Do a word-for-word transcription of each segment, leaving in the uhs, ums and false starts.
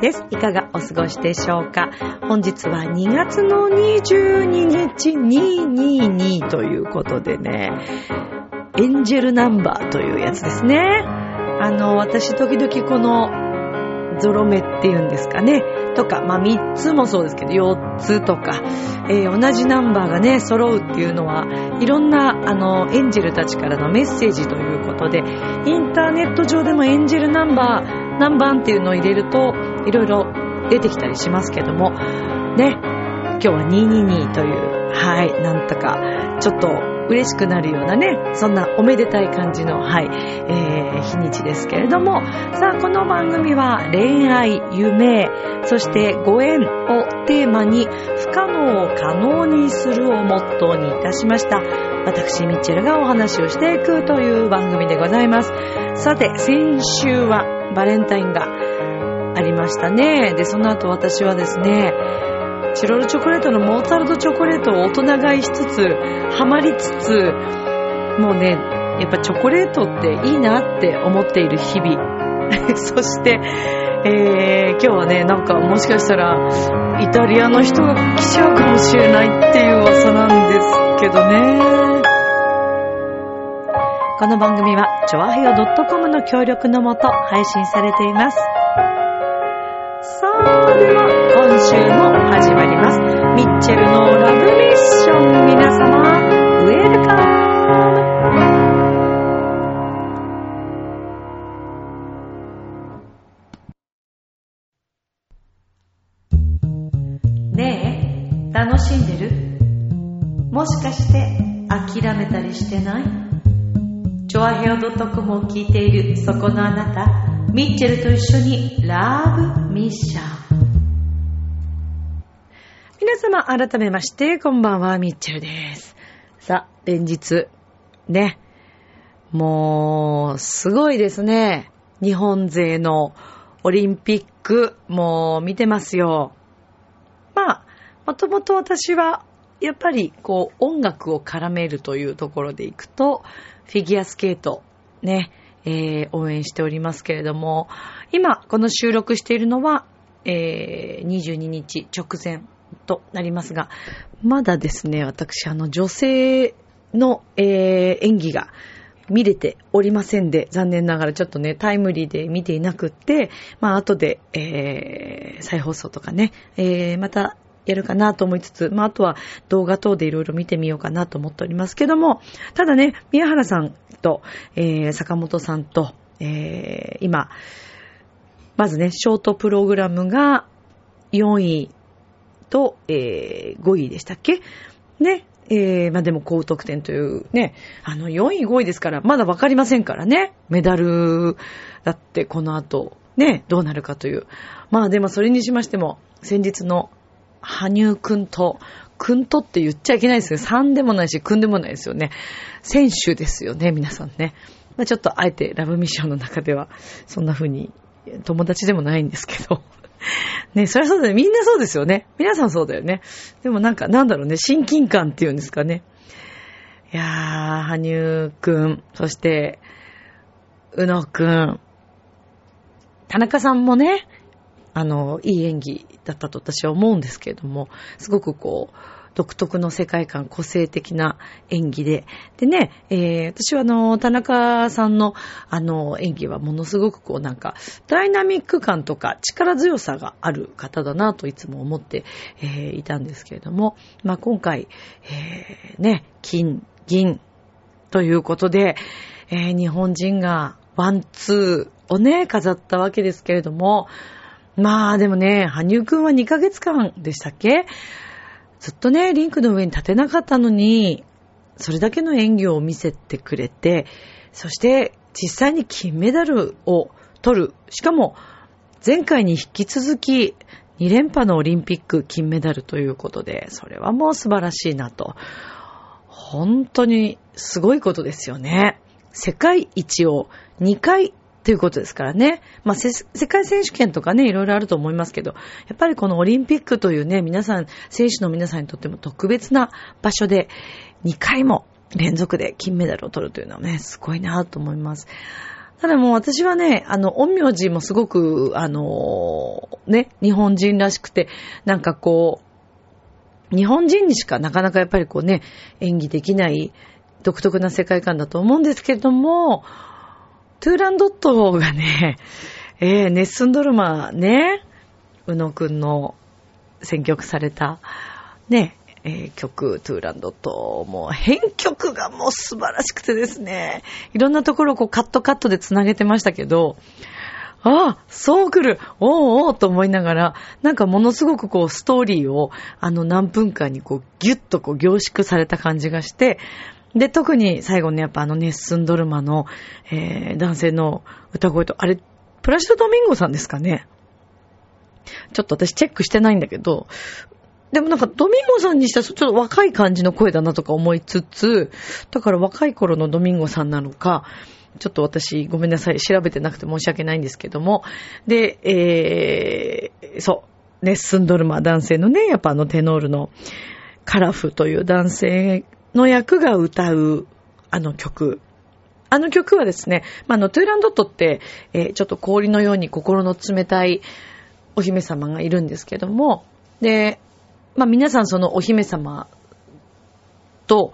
です。いかがお過ごしでしょうか。本日はにがつのにじゅうににちにひゃくにじゅうにということでね、エンジェルナンバーというやつですね。あの私時々このゾロ目っていうんですかねとか、まあみっつもそうですけどよっつとか、えー、同じナンバーがね揃うっていうのはいろんなあのエンジェルたちからのメッセージということで、インターネット上でもエンジェルナンバー何番っていうのを入れるといろいろ出てきたりしますけどもね、今日はにひゃくにじゅうにという、はい、なんとかちょっと嬉しくなるようなね、そんなおめでたい感じの、はい、えー、日にちですけれども、さあこの番組は恋愛、夢、そしてご縁をテーマに不可能を可能にするをモットーにいたしました、私ミッチェルがお話をしていくという番組でございます。さて先週はバレンタインがありましたね。でその後私はですね、チロルチョコレートのモーツァルトチョコレートを大人買いしつつハマりつつ、もうねやっぱチョコレートっていいなって思っている日々そして、えー、今日はねなんかもしかしたらイタリアの人が来ちゃうかもしれないっていう噂なんですけどね。この番組はちょあへよ .com の協力のもと配信されています。さあでは今週も始まりますミッチェルのラブミッション、皆様ウェルカム。ねえ楽しんでる？もしかして諦めたりしてない？ちょあへよ.comを聞いているそこのあなた、ミッチェルと一緒にラブミッション。皆様改めましてこんばんは、ミッチェルです。さあ連日ね、もうすごいですね、日本勢のオリンピックもう見てますよ。まあもともと私はやっぱりこう音楽を絡めるというところでいくとフィギュアスケートね、えー、応援しておりますけれども、今この収録しているのは、えー、にじゅうににち直前となりますが、まだですね私あの女性の、えー、演技が見れておりませんで、残念ながらちょっとねタイムリーで見ていなくって、まあ後で、えー、再放送とかね、えー、またやるかなと思いつつ、まあ、あとは動画等でいろいろ見てみようかなと思っておりますけども、ただね、宮原さんと、えー、坂本さんと、えー、今、まずね、ショートプログラムがよんいと、えー、ごいでしたっけね、えー、まあ、でも高得点というね、あのよんいごいですから、まだわかりませんからね、メダルだってこの後ね、どうなるかという。まあでもそれにしましても、先日の羽生くんと、くんとって言っちゃいけないですよ。さんでもないし、くんでもないですよね。選手ですよね、皆さんね。まあ、ちょっとあえてラブミッションの中では、そんな風に友達でもないんですけど。ね、そりゃそうだね。みんなそうですよね。皆さんそうだよね。でもなんか、なんだろうね、親近感っていうんですかね。いやー、羽生くん、そして、宇野くん、田中さんもね、あの、いい演技だったと私は思うんですけれども、すごくこう、独特の世界観、個性的な演技で。でね、えー、私はあの、田中さんのあの、演技はものすごくこうなんか、ダイナミック感とか力強さがある方だなといつも思って、えー、いたんですけれども、まあ、今回、えー、ね、金、銀ということで、えー、日本人がワン、ツーをね、飾ったわけですけれども、まあでもね、羽生くんはにかげつかんでしたっけ？ずっとね、リンクの上に立てなかったのに、それだけの演技を見せてくれて、そして実際に金メダルを取る。しかも、前回に引き続きにれんぱのオリンピック金メダルということで、それはもう素晴らしいなと。本当にすごいことですよね。世界一をにかいということですからね。まあ、せ、世界選手権とかね、いろいろあると思いますけど、やっぱりこのオリンピックというね、皆さん、選手の皆さんにとっても特別な場所で、にかいも連続で金メダルを取るというのはね、すごいなと思います。ただもう私はね、あの、陰陽師もすごく、あのー、ね、日本人らしくて、なんかこう、日本人にしかなかなかやっぱりこうね、演技できない独特な世界観だと思うんですけれども、トゥーランドットがね、えー、ネッスンドルマね、宇野くんの選曲された、ね、えー、曲、トゥーランドット、もう編曲がもう素晴らしくてですね、いろんなところをこうカットカットでつなげてましたけど、ああ、そう来る、おうおうと思いながら、なんかものすごくこうストーリーを、あの何分間にこうギュッとこう凝縮された感じがして、で、特に最後ね、やっぱあのネッスンドルマの、えー、男性の歌声と、あれ、プラシド・ドミンゴさんですかね。ちょっと私チェックしてないんだけど、でもなんかドミンゴさんにしたらちょっと若い感じの声だなとか思いつつ、だから若い頃のドミンゴさんなのか、ちょっと私ごめんなさい、調べてなくて申し訳ないんですけども、で、えー、そう、ネッスンドルマ男性のね、やっぱあのテノールのカラフという男性の役が歌うあの曲。あの曲はですね、まあ、あの、トゥーランドットって、えー、ちょっと氷のように心の冷たいお姫様がいるんですけども、で、まあ、皆さんそのお姫様と、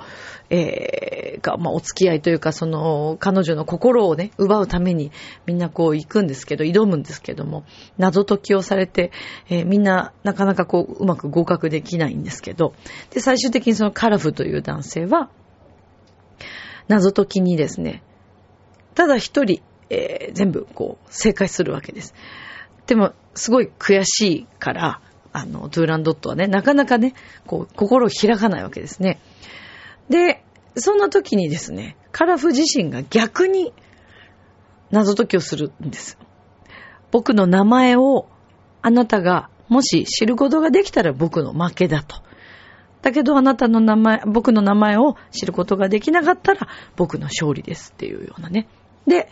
えー、が、まあ、お付き合いというか、その、彼女の心をね、奪うためにみんなこう行くんですけど、挑むんですけども、謎解きをされて、えー、みんななかなかこう、うまく合格できないんですけど、で、最終的にそのカラフという男性は、謎解きにですね、ただ一人、えー、全部こう、正解するわけです。でも、すごい悔しいから、あの、トゥーランドットはね、なかなかね、こう、心を開かないわけですね。で、そんな時にですね、カラフ自身が逆に謎解きをするんです。僕の名前をあなたがもし知ることができたら僕の負けだと。だけどあなたの名前、僕の名前を知ることができなかったら僕の勝利ですっていうようなね。で、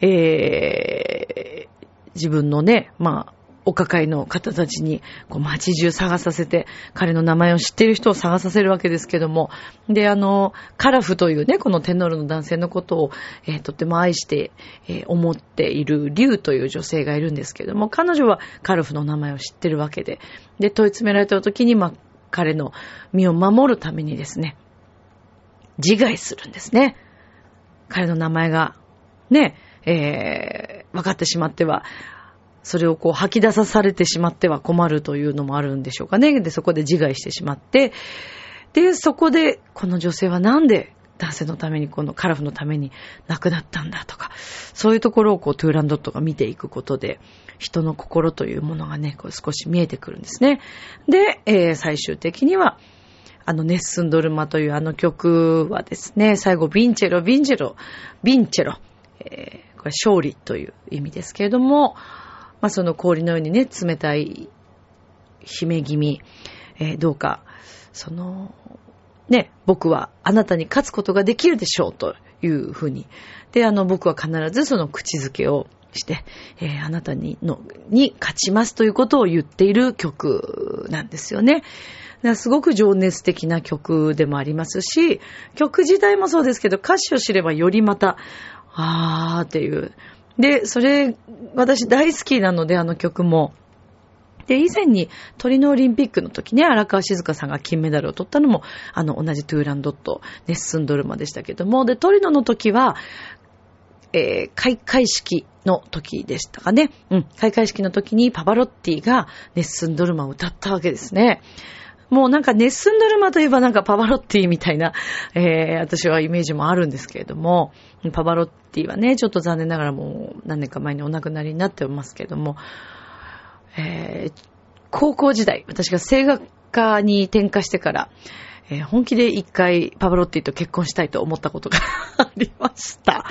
えー、自分のね、まあ、お抱えの方たちにこう街中探させて彼の名前を知っている人を探させるわけですけども、で、あのカラフというねこのテノールの男性のことを、えー、とっても愛して、えー、思っているリュウという女性がいるんですけども、彼女はカラフの名前を知ってるわけで、で問い詰められた時に、まあ、彼の身を守るためにですね自害するんですね。彼の名前がね、えー、分かってしまってはそれをこう吐き出さされてしまっては困るというのもあるんでしょうかね。で、そこで自害してしまって、で、そこでこの女性はなんで男性のために、このカラフのために亡くなったんだとか、そういうところをこうトゥーランドットが見ていくことで、人の心というものがね、こう少し見えてくるんですね。で、えー、最終的には、あのネッスンドルマというあの曲はですね、最後ヴィンチェロ、ヴィンチェロ、ヴィンチェロ、えー、これ勝利という意味ですけれども、まあ、その氷のようにね、冷たい姫君、えー、どうか、その、ね、僕はあなたに勝つことができるでしょうというふうに。で、あの、僕は必ずその口づけをして、えー、あなたにの、に勝ちますということを言っている曲なんですよね。すごく情熱的な曲でもありますし、曲自体もそうですけど、歌詞を知ればよりまた、あーっていう、で、それ、私大好きなので、あの曲も。で、以前に、トリノオリンピックの時ね、荒川静香さんが金メダルを取ったのも、あの、同じトゥーランドット、ネッスンドルマでしたけども、で、トリノの時は、えー、開会式の時でしたかね。うん、開会式の時にパバロッティがネッスンドルマを歌ったわけですね。もうなんかネッスンドルマといえばなんかパバロッティみたいな、えー、私はイメージもあるんですけれども、パバロッティはね、ちょっと残念ながらもう何年か前にお亡くなりになってますけれども、えー、高校時代、私が声楽科に転科してから、えー、本気で一回パバロッティと結婚したいと思ったことがありました。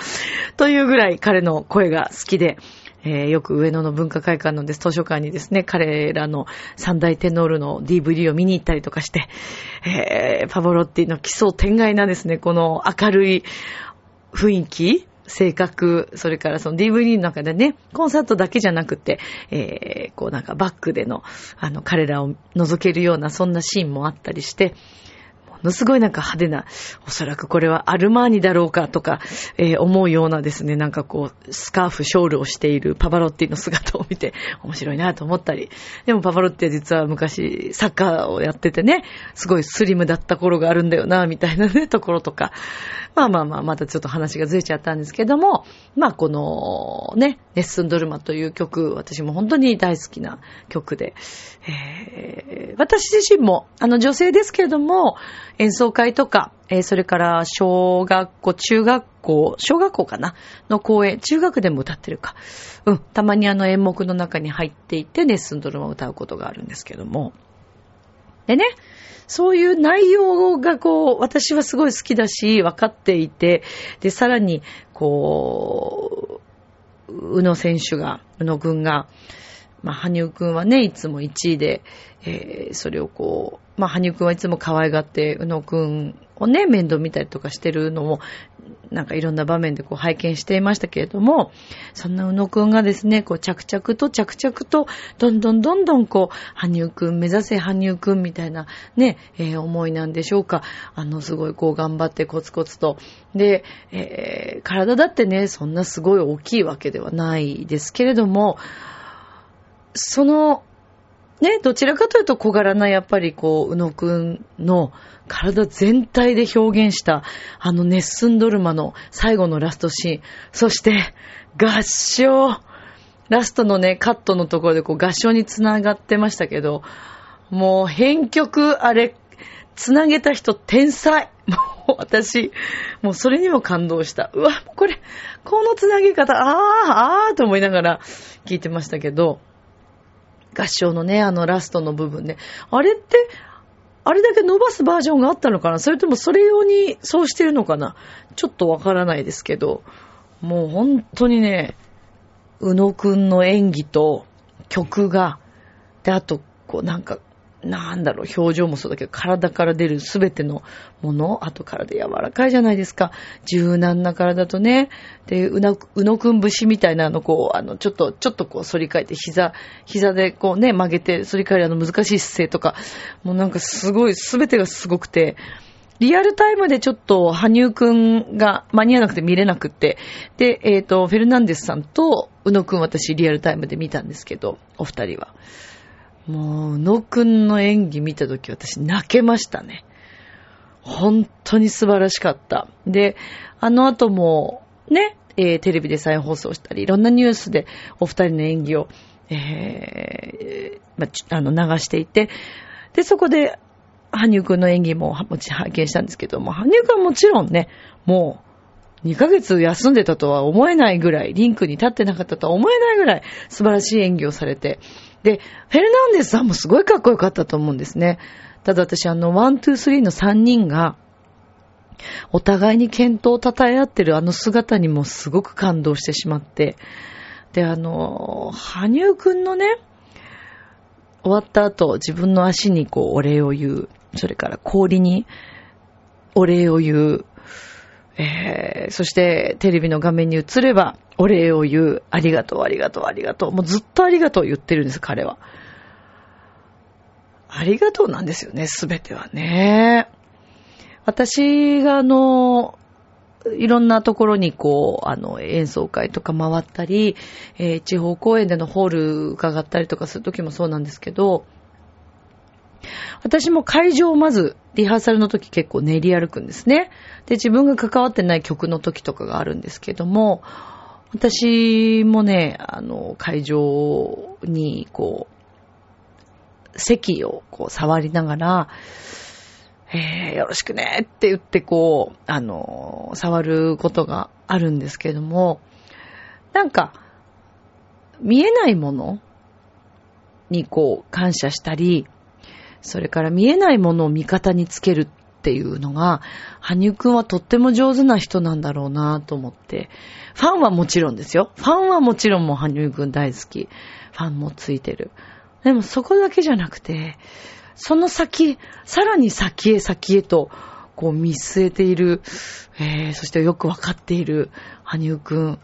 というぐらい彼の声が好きで、えー、よく上野の文化会館のです図書館にですね、彼らの三大テノールの ディーブイディー を見に行ったりとかして、えー、パヴォロッティの奇想天外なですね、この明るい雰囲気、性格、それからその ディーブイディー の中でね、コンサートだけじゃなくて、えー、こうなんかバックでの、あの彼らを覗けるようなそんなシーンもあったりして、ものすごいなんか派手な、おそらくこれはアルマーニだろうかとか、えー、思うようなですね、なんかこう、スカーフ、ショールをしているパヴァロッティの姿を見て、面白いなと思ったり、でもパヴァロッティは実は昔サッカーをやっててね、すごいスリムだった頃があるんだよな、みたいなね、ところとか、まあまあまあ、またちょっと話がずれちゃったんですけども、まあこのね、レッスンドルマという曲、私も本当に大好きな曲で、えー、私自身も、あの女性ですけれども、演奏会とか、えー、それから小学校、中学校、小学校かなの公演、中学でも歌ってるか。うん、たまにあの演目の中に入っていて、レッスンドルマを歌うことがあるんですけども。でね、そういう内容がこう、私はすごい好きだし、分かっていて、で、さらに、こう、宇野選手が、宇野くんが、まあ、羽生くんはね、いつもいちいで、えー、それをこう、まあ、羽生くんはいつも可愛がって、宇野くんをね、面倒見たりとかしてるのを、なんかいろんな場面でこう拝見していましたけれども、そんな宇野くんがですね、こう着々と着々と、どんどんどんどんこう、羽生くん、目指せ羽生くんみたいなね、えー、思いなんでしょうか。あの、すごいこう頑張ってコツコツと。で、えー、体だってね、そんなすごい大きいわけではないですけれども、その、ね、どちらかというと小柄なやっぱりこう、宇野くんの体全体で表現した、あのレッスンドルマの最後のラストシーン、そして合唱、ラストのね、カットのところでこう合唱につながってましたけど、もう編曲、あれ、つなげた人天才。もう私、もうそれにも感動した。うわ、これ、このつなげ方、あー、あーと思いながら聞いてましたけど、合唱のね、あのラストの部分ね。あれって、あれだけ伸ばすバージョンがあったのかな？それともそれ用にそうしてるのかな？ちょっとわからないですけど、もう本当にね、宇野くんの演技と曲が、で、あと、こうなんか、なんだろう、表情もそうだけど、体から出るすべてのもの、あと体柔らかいじゃないですか。柔軟な体とね、で、うな、うのくん節みたいなの、こう、あの、ちょっと、ちょっとこう、反り返って、膝、膝でこうね、曲げて、反り返るあの難しい姿勢とか、もうなんかすごい、すべてがすごくて、リアルタイムでちょっと、羽生くんが間に合わなくて見れなくて、で、えっと、フェルナンデスさんと、うのくん私、リアルタイムで見たんですけど、お二人は。もう、宇野くんの演技見たとき私泣けましたね。本当に素晴らしかった。で、あの後もね、えー、テレビで再放送したり、いろんなニュースでお二人の演技を、えーまあ、あの流していて、で、そこで、羽生くんの演技ももちろん拝見したんですけども、羽生くんはもちろんね、もう、にかげつ休んでたとは思えないぐらい、リンクに立ってなかったとは思えないぐらい素晴らしい演技をされて。で、フェルナンデスさんもすごいかっこよかったと思うんですね。ただ私あの、ワン、ツー、スリーのさんにんが、お互いに健闘を称え合ってるあの姿にもすごく感動してしまって。で、あの、羽生くんのね、終わった後、自分の足にこう、お礼を言う。それから氷にお礼を言う。えー、そしてテレビの画面に映ればお礼を言う、ありがとうありがとうありがとう、もうずっとありがとう言ってるんです。彼はありがとうなんですよね、すべてはね。私があのいろんなところにこうあの演奏会とか回ったり、えー、地方公演でのホール伺ったりとかするときもそうなんですけど、私も会場をまずリハーサルの時結構練り歩くんですね。で、自分が関わってない曲の時とかがあるんですけども、私もね、あの、会場にこう、席をこう触りながら、えー、よろしくねって言ってこう、あの、触ることがあるんですけども、なんか、見えないものにこう感謝したり、それから見えないものを味方につけるっっていうのが、羽生くんはとっても上手な人なんだろうなと思って。ファンはもちろんですよ。ファンはもちろんもう羽生くん大好き。ファンもついてる。でもそこだけじゃなくて、その先、さらに先へ先へと、こう見据えている、えー、そしてよくわかっている羽生くん。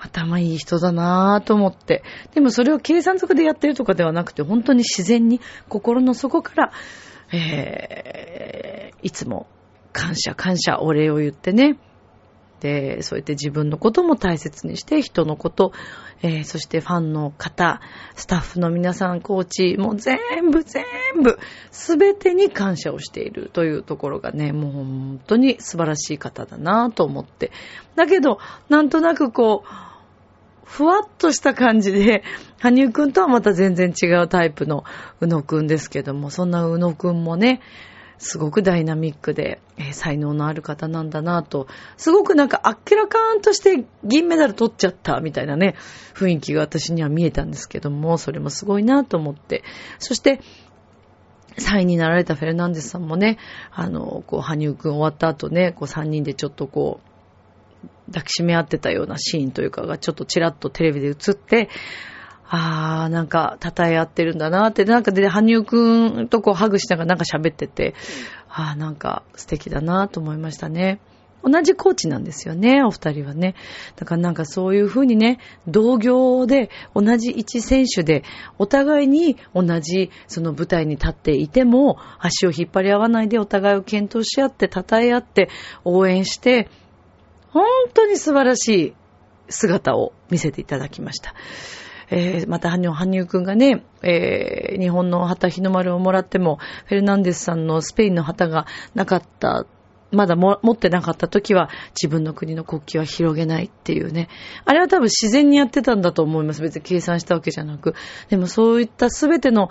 頭いい人だなぁと思って。でもそれを計算づくでやってるとかではなくて、本当に自然に心の底から、えー、いつも感謝感謝お礼を言ってね。で、そうやって自分のことも大切にして、人のこと、えー、そしてファンの方、スタッフの皆さん、コーチ、もう全部全部、すべてに感謝をしているというところがね、もう本当に素晴らしい方だなぁと思って。だけど、なんとなくこう、ふわっとした感じで、羽生くんとはまた全然違うタイプの宇野くんですけども、そんな宇野くんもね、すごくダイナミックで、えー、才能のある方なんだなぁと、すごくなんかあっけらかーんとして銀メダル取っちゃったみたいなね、雰囲気が私には見えたんですけども、それもすごいなぁと思って、そして、さんいになられたフェルナンデスさんもね、あの、こう、羽生くん終わった後ね、こうさんにんでちょっとこう、抱きしめ合ってたようなシーンというかがちょっとちらっとテレビで映って、あーなんか称え合ってるんだなって、なんかで羽生くんとこうハグしながらなんか喋ってて、あーなんか素敵だなと思いましたね。同じコーチなんですよね、お二人はね。だからなんかそういう風にね、同業で同じ一選手で、お互いに同じその舞台に立っていても、足を引っ張り合わないでお互いを健闘し合って、称え合って、応援して、本当に素晴らしい姿を見せていただきました。えー、また、羽生くんがね、えー、日本の旗日の丸をもらっても、フェルナンデスさんのスペインの旗がなかった、まだも持ってなかった時は、自分の国の国旗は広げないっていうね。あれは多分自然にやってたんだと思います。別に計算したわけじゃなく。でもそういったすべての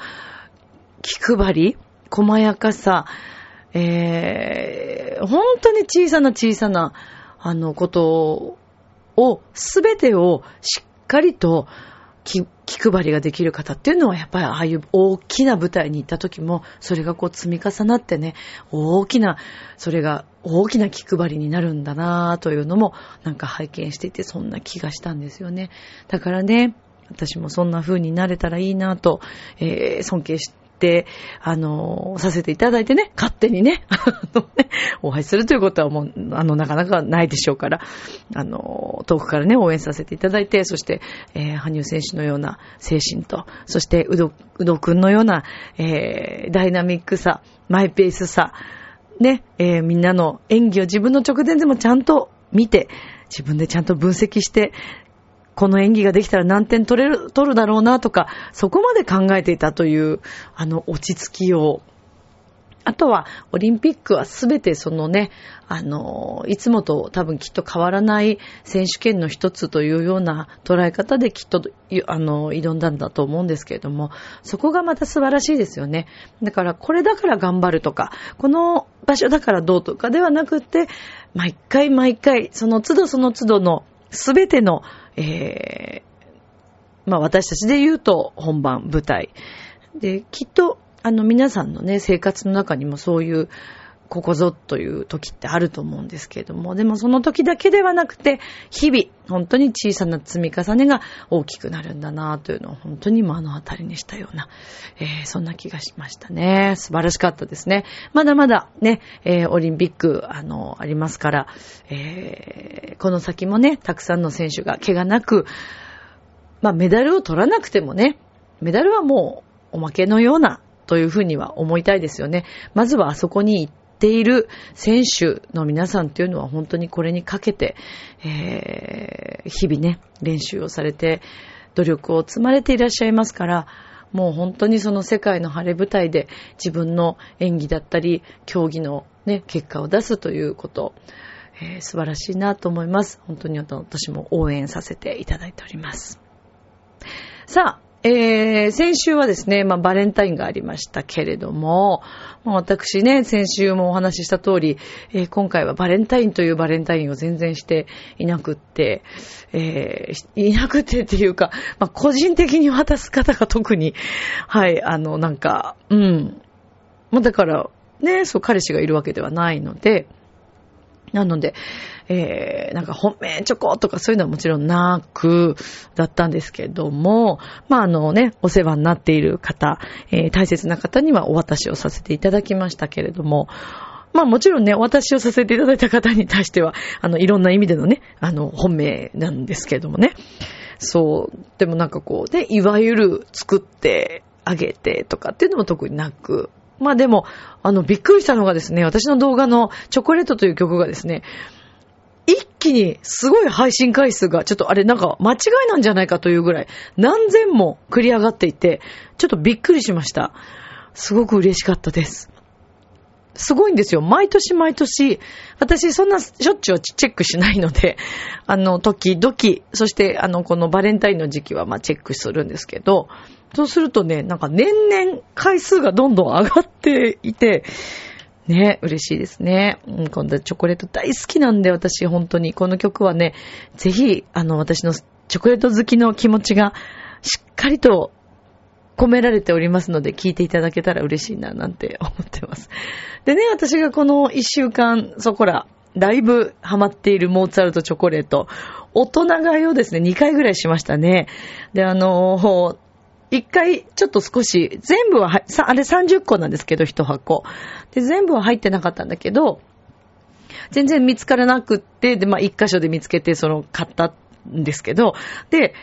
気配り、細やかさ、えー、本当に小さな小さな、あのことを、すべてをしっかりと気配りができる方っていうのは、やっぱりああいう大きな舞台に行った時も、それがこう積み重なってね、大きな、それが大きな気配りになるんだなというのも、なんか拝見していてそんな気がしたんですよね。だからね、私もそんな風になれたらいいなと、えー、尊敬して、で、あのー、させていただいてね、勝手にね、あのね、お会いするということはもう、あの、なかなかないでしょうから、あのー、遠くからね、応援させていただいて、そして、えー、羽生選手のような精神と、そして、うど、うどくんのような、えー、ダイナミックさ、マイペースさ、ね、えー、みんなの演技を自分の直前でもちゃんと見て、自分でちゃんと分析して、この演技ができたら何点取れる、取るだろうなとか、そこまで考えていたという、あの、落ち着きを。あとは、オリンピックはすべてそのね、あの、いつもと多分きっと変わらない選手権の一つというような捉え方できっと、あの、挑んだんだと思うんですけれども、そこがまた素晴らしいですよね。だから、これだから頑張るとか、この場所だからどうとかではなくて、毎回毎回、その都度その都度のすべての、えー、まあ私たちで言うと本番、舞台。で、きっと、あの皆さんのね、生活の中にもそういう、ここぞという時ってあると思うんですけれども、でもその時だけではなくて、日々、本当に小さな積み重ねが大きくなるんだなというのを本当に目の当たりにしたような、えー、そんな気がしましたね。素晴らしかったですね。まだまだね、えー、オリンピック、あの、ありますから、えー、この先もね、たくさんの選手が怪我なく、まあメダルを取らなくてもね、メダルはもうおまけのようなというふうには思いたいですよね。まずはあそこに行って、っている選手の皆さんというのは本当にこれにかけて、えー、日々ね練習をされて努力を積まれていらっしゃいますから、もう本当にその世界の晴れ舞台で自分の演技だったり競技の、ね、結果を出すということ、えー、素晴らしいなと思います。本当に私も応援させていただいております。さあ、えー、先週はですね、まあ、バレンタインがありましたけれども、まあ、私ね、先週もお話しした通り、えー、今回はバレンタインというバレンタインを全然していなくって、えー、いなくてっていうか、まあ、個人的に渡す方が特に、はい、あの、なんか、うん。まあ、だから、ね、そう、彼氏がいるわけではないので、なので、えー、なんか本命チョコとかそういうのはもちろんなくだったんですけども、まああのね、お世話になっている方、えー、大切な方にはお渡しをさせていただきましたけれども、まあもちろんね、お渡しをさせていただいた方に対しては、あの、いろんな意味でのね、あの、本命なんですけどもね。そう、でもなんかこう、で、いわゆる作ってあげてとかっていうのも特になく、まあでも、あの、びっくりしたのがですね、私の動画のチョコレートという曲がですね、一気にすごい配信回数が、ちょっとあれなんか間違いなんじゃないかというぐらい、何千も繰り上がっていて、ちょっとびっくりしました。すごく嬉しかったです。すごいんですよ。毎年毎年、私そんなしょっちゅうチェックしないので、あの、時々、そしてあの、このバレンタインの時期はまあチェックするんですけど、そうするとね、なんか年々回数がどんどん上がっていて、ね、嬉しいですね。うん、このチョコレート大好きなんで、私本当にこの曲はね、ぜひ、あの、私のチョコレート好きの気持ちがしっかりと込められておりますので、聞いていただけたら嬉しいな、なんて思ってます。でね、私がこの一週間そこら、だいぶハマっているモーツァルトチョコレート、大人買いをですね、にかいぐらいしましたね。で、あの、一回、ちょっと少し、全部は、あれさんじゅっこなんですけど、一箱。で、全部は入ってなかったんだけど、全然見つからなくって、で、まあ、一箇所で見つけて、その、買ったんですけど、で、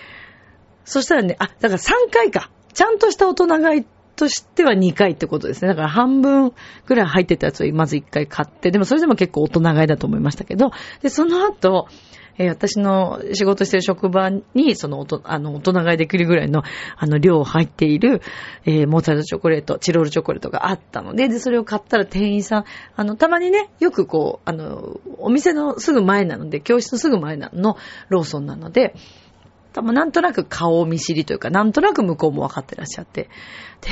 そしたらね、あ、だからさんかいか。ちゃんとした大人買いとしてはにかいってことですね。だから半分ぐらい入ってたやつをまずいっかい買って、でもそれでも結構大人買いだと思いましたけど、で、その後、えー、私の仕事してる職場に、そのおと、あの、大人買いできるぐらいの、あの、量入っている、えー、モーツァルトチョコレート、チロルチョコレートがあったので、で、それを買ったら店員さん、あの、たまにね、よくこう、あの、お店のすぐ前なので、教室のすぐ前なの、ローソンなので、たぶんなんとなく顔見知りというか、なんとなく向こうも分かってらっしゃって、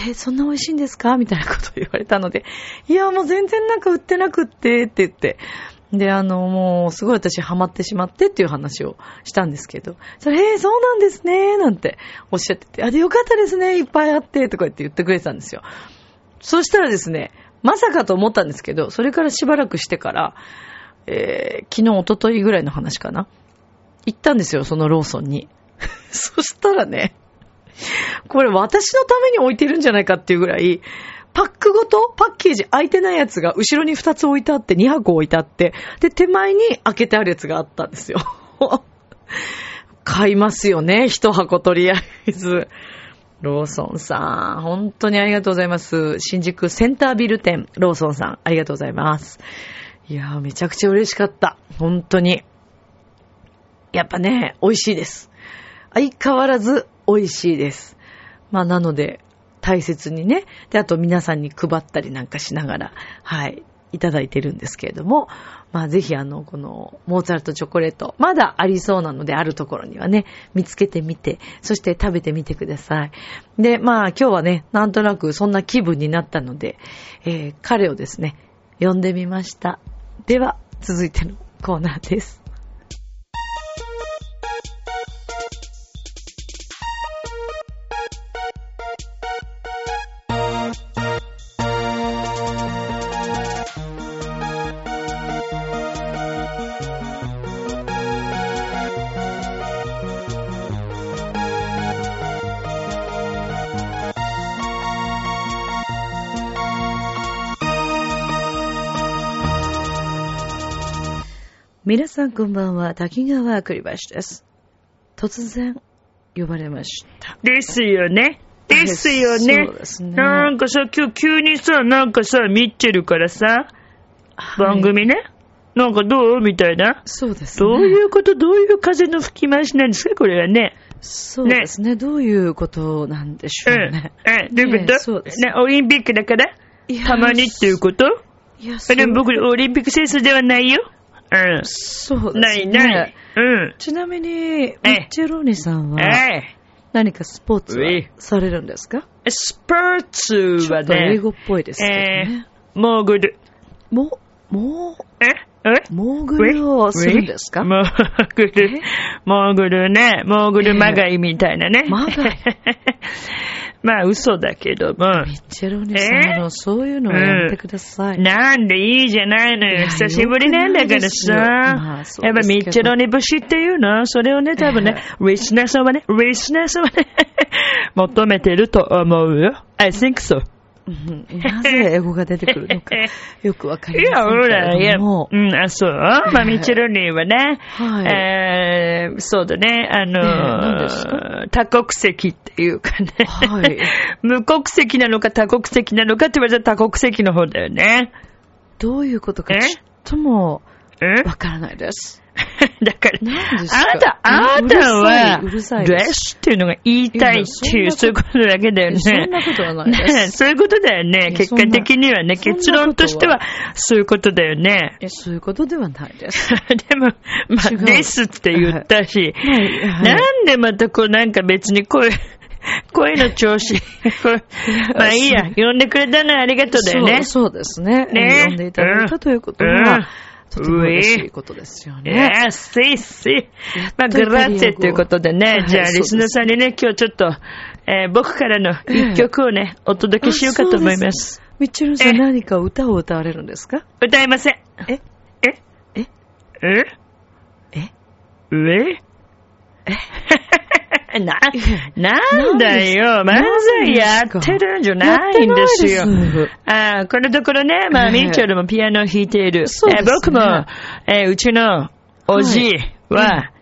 で、そんな美味しいんですかみたいなことを言われたので、いや、もう全然なんか売ってなくって、って言って、で、あの、もう、すごい私ハマってしまってっていう話をしたんですけど、それ、えー、そうなんですね、なんておっしゃってて、あ、で、よかったですね、いっぱいあって、とか言って言ってくれてたんですよ。そしたらですね、まさかと思ったんですけど、それからしばらくしてから、えー、昨日、おとといぐらいの話かな。行ったんですよ、そのローソンに。そしたらね、これ私のために置いてるんじゃないかっていうぐらい、パックごと、パッケージ開いてないやつが後ろにふたつ置いてあって、にはこ置いてあって、で、手前に開けてあるやつがあったんですよ。買いますよね、一箱とりあえず。ローソンさん、本当にありがとうございます。新宿センタービル店、ローソンさん、ありがとうございます。いやー、めちゃくちゃ嬉しかった。本当に。やっぱね、美味しいです。相変わらず美味しいです。まあなので大切にね、であと皆さんに配ったりなんかしながらはいいただいてるんですけれども、まあぜひあのこのモーツァルトチョコレートまだありそうなのであるところにはね見つけてみて、そして食べてみてください。でまあ今日はねなんとなくそんな気分になったので、えー、彼をですね呼んでみました。では続いてのコーナーです。皆さんこんばんは、滝川栗橋です。突然呼ばれました。ですよね。ですよね。そうですね。なんかさ、今日急にさ、なんかさ、ミッチェルからさ、はい、番組ね、なんかどうみたいな。そうですね。どういうこと、どういう風の吹き回しなんですか、これはね。そうですね。ねどういうことなんでしょうね。うん、え、どういうこと、えー、そうですね。オリンピックだから、たまにっていうこといや、でも僕、オリンピック選手ではないよ。うん、そうですね。ないない。うん。ちなみに、ミッチェローニさんは、何かスポーツはされるんですか？スポーツはね、ちょっと英語っぽいですけどね。えー、モーグル。も、もう、ええモーグルをするんですか？モーグル。モーグルね、モーグルまがいみたいなね。まがいまあ嘘だけども。ミッチェロニさんのそういうのをやってください。うん、なんでいいじゃないのよ。久しぶりなんだからさ。まあ、やっぱミッチェロニ節っていうの、それをね、多分ね、リスナーさんはね、リスナーさんはね、求めてると思うよ。I think so。なぜ英語が出てくるのかよくわかりませんけども。いや、ほら、いや、うん、あ、そう。まあ、ミッチェロニーはね、はい、えー、そうだね、あの、えー、多国籍っていうかね、はい、無国籍なのか多国籍なのかって言われたら多国籍の方だよね。どういうことかちょっともわからないです。だから、あなた、あなたは、ですっていうのが言いたいっていう、そういうことだけだよね。そんなことはないです。ね、そういうことだよね。結果的にはね、結論としては、そういうことだよね。そういうことではないです。でも、まあ、ですって言ったし、はいはい、なんでまたこう、なんか別にこういう、声の調子。まあいいや、呼んでくれたのはありがとうだよね。そう、そうですね。ね。呼んでいただいたということは、うんとても嬉しいことですよね。えー、しし。まあ、グラッツェということでね、はい、じゃあ、リスナーさんにね、今日ちょっと、えー、僕からの一曲をね、えー、お届けしようかと思います。ミッチェルさん、えー、何か歌を歌われるんですか？歌いません。ええええええええな、なんだよ、漫才やってるんじゃないんですよ。あ、このところね、まあ、ミッチェルもピアノを弾いている。ね、え僕も、えうちのおじは、はい、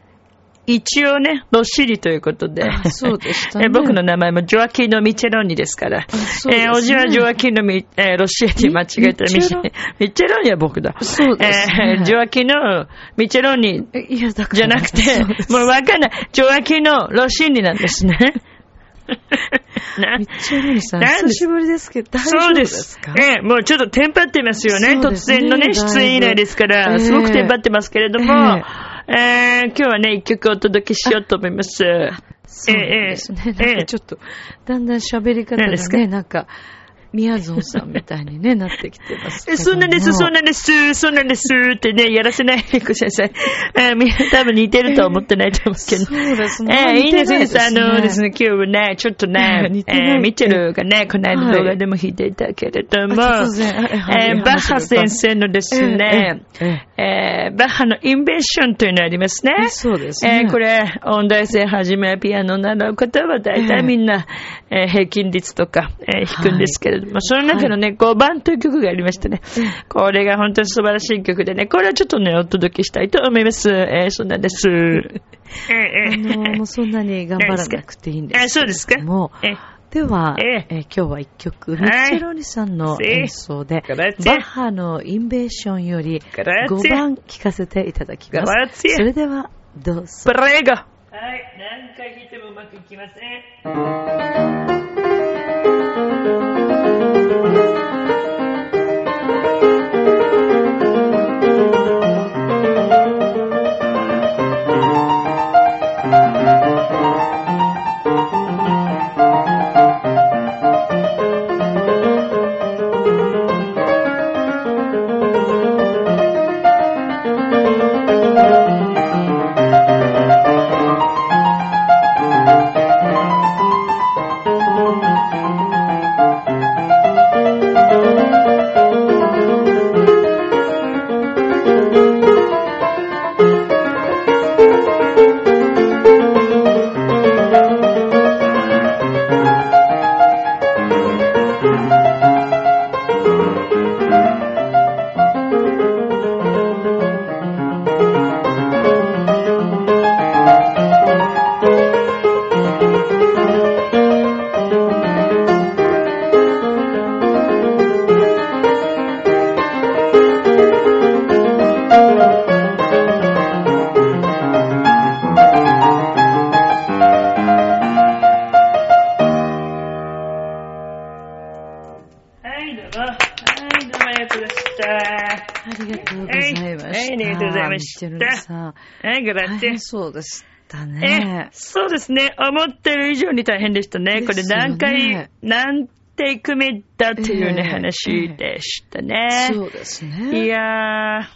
一応ね、どっしりということで、そうでしたね、え僕の名前もジョアキーノ・ミチェロニですから、そうですね、えおじはジョアキーノ・ミ、えー、ロッシエティ間違えたらミチェロニ、ミチェロニは僕だ。そうですね、えー、ジョアキーノ・ミチェロニじゃなくて、もうわかんない、ジョアキーノ・ロッシエティなんですね。ミッチェルニさん、久しぶりですけど、大丈夫ですか？そうです。ええ、もうちょっとテンパってますよね。ね、突然のね、出演以来ですから、えー、すごくテンパってますけれども、えーえー、今日はね、一曲お届けしようと思います。そうですね。えー、なんかちょっと、だんだん喋り方がね、なん, なんか、みやぞんさんみたいに、ね、なってきてますけど。そうなんです、そうなんです、そうなんですってね、やらせないでください。えー、みんな多分似てるとは思ってないと思うんですけど。そうですね。えー、いいんですよ、あのですね、今日はね、ちょっとね、えー、ミッチェルがね、この間動画でも弾いていたけれども、えー、バッハ先生のですね、えー、バッハのインベンションというのがありますね。そうですね。えー、これ、音大生はじめピアノを習う方は大体みんな、えー、平均率とか、えー、弾くんですけれども、はい、まあ、その中のね、ごばんという曲がありましてね、これが本当に素晴らしい曲でね、これはちょっとね、お届けしたいと思います。えー、そんなんです。あの、もうそんなに頑張らなくていいんですけども。そうですか。では、えー、今日はいっきょく、ミッチェロニさんの演奏で、バッハのインベーションよりごばん聴かせていただきます。それでは、どうぞ。プレゴ。はい、何回弾いてもうまくいきません。そうでしたね。え、そうですね。思ってる以上に大変でしたね。これ何回、ね、何テイク目だっていうね、えー、話でしたね、えー。そうですね。いやー、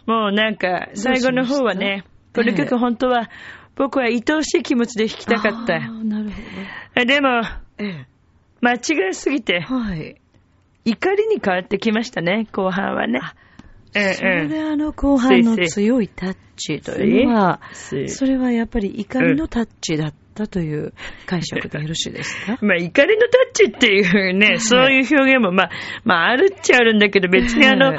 もうなんか最後の方はね、この曲本当は僕は愛おしい気持ちで弾きたかった。えー、なるほど。でも、えー、間違いすぎて、はい、怒りに変わってきましたね、後半はね。それであの後半の強いタッチというのは、それはやっぱり怒りのタッチだったという解釈でよろしいですか？まあ怒りのタッチっていうね、そういう表現もまあ、まああるっちゃあるんだけど、別にあの、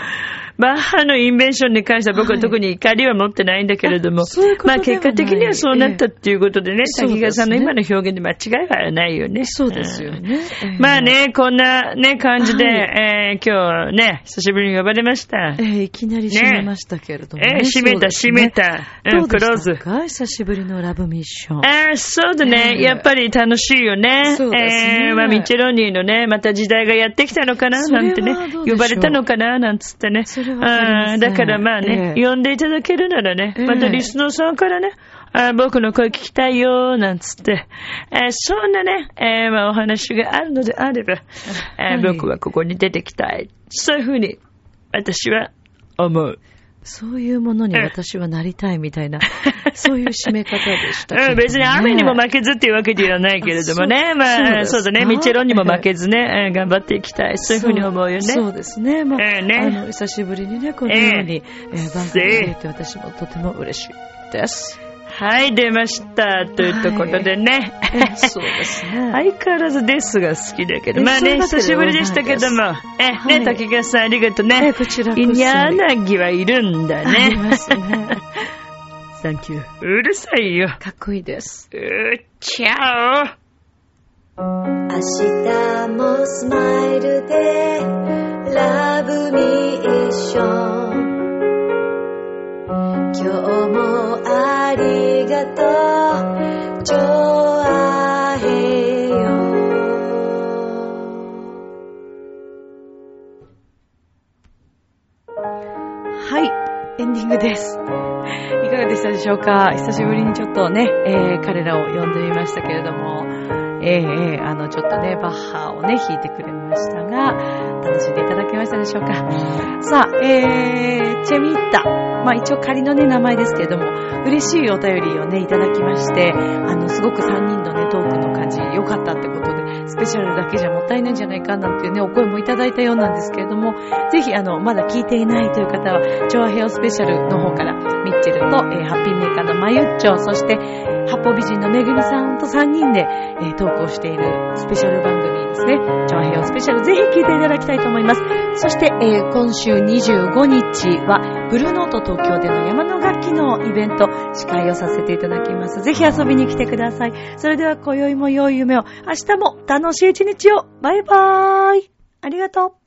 バッハのインベンションに関しては僕は特に怒りは持ってないんだけれども、はい、まあ結果的にはそうなったっていうことでね、滝川さんの今の表現で間違いはないよね。そうですよね。うん、まあね、こんなね、感じで、はい、えー、今日ね、久しぶりに呼ばれました。えー、いきなり締めましたけれども、ね。えー、締めた、締めた。うん、クローズ。久しぶりのラブミッション。ああ、そうだね、えー。やっぱり楽しいよね。そうですね。えー、まあミッチェローニーのね、また時代がやってきたのかな、なんてね、呼ばれたのかな、なんつってね。あだからまあね、ええ、呼んでいただけるならね、またリスナーさんからね、ええ、あ僕の声聞きたいよなんつって、えー、そんなね、えーまあ、お話があるのであれば、えー、僕はここに出てきたい、そういうふうに私は思う。そういうものに私はなりたいみたいな、そういう締め方でした、ね。うん、別に雨にも負けずっていうわけではないけれどもね、まあ、そうだね、ミッチェロンにも負けずね、頑張っていきたい、そういうふうに思うよね。そうですね、まあ、えー、ね、あの、久しぶりにね、このように、えーえー、番組に出て私もとても嬉しいです。はい、出ました。というところでね。はい、そうですね。相変わらずですが好きだけど。まあね、久しぶりでしたけども。え、はい、ね、滝川さんありがとうね。こちらこそ。いやなぎはいるんだね。ありますね。サンキュー。うるさいよ。かっこいいです。うーちゃお。明日もスマイルでラブミッション。今日もありがとうジョアヘヨ。はい、エンディングです。いかがでしたでしょうか。久しぶりにちょっとね、えー、彼らを呼んでみましたけれども、えー、あのちょっとねバッハをね弾いてくれましたが、楽しんでいただけましたでしょうか。さあ、えー、チェミッタ、まあ一応仮のね名前ですけれども、嬉しいお便りをねいただきまして、あのすごくさんにんのねトークの感じ良かったってことで、スペシャルだけじゃもったいないんじゃないかなんていうねお声もいただいたようなんですけれども、ぜひあのまだ聞いていないという方はチョアヘオスペシャルの方からミッチェルと、えー、ハッピーメーカーのマユッチョ、そして八方美人のめぐみさんとさんにんで、えー、トークをしているスペシャル番組ですね。チョアヘオスペシャル、ぜひ聞いていただきたいと思います。そして、えー、今週にじゅうごにちはブルーノート東京での山の楽器のイベント司会をさせていただきます。ぜひ遊びに来てください。それでは今宵も良い夢を、明日も楽しい一日を。バイバーイ。ありがとう。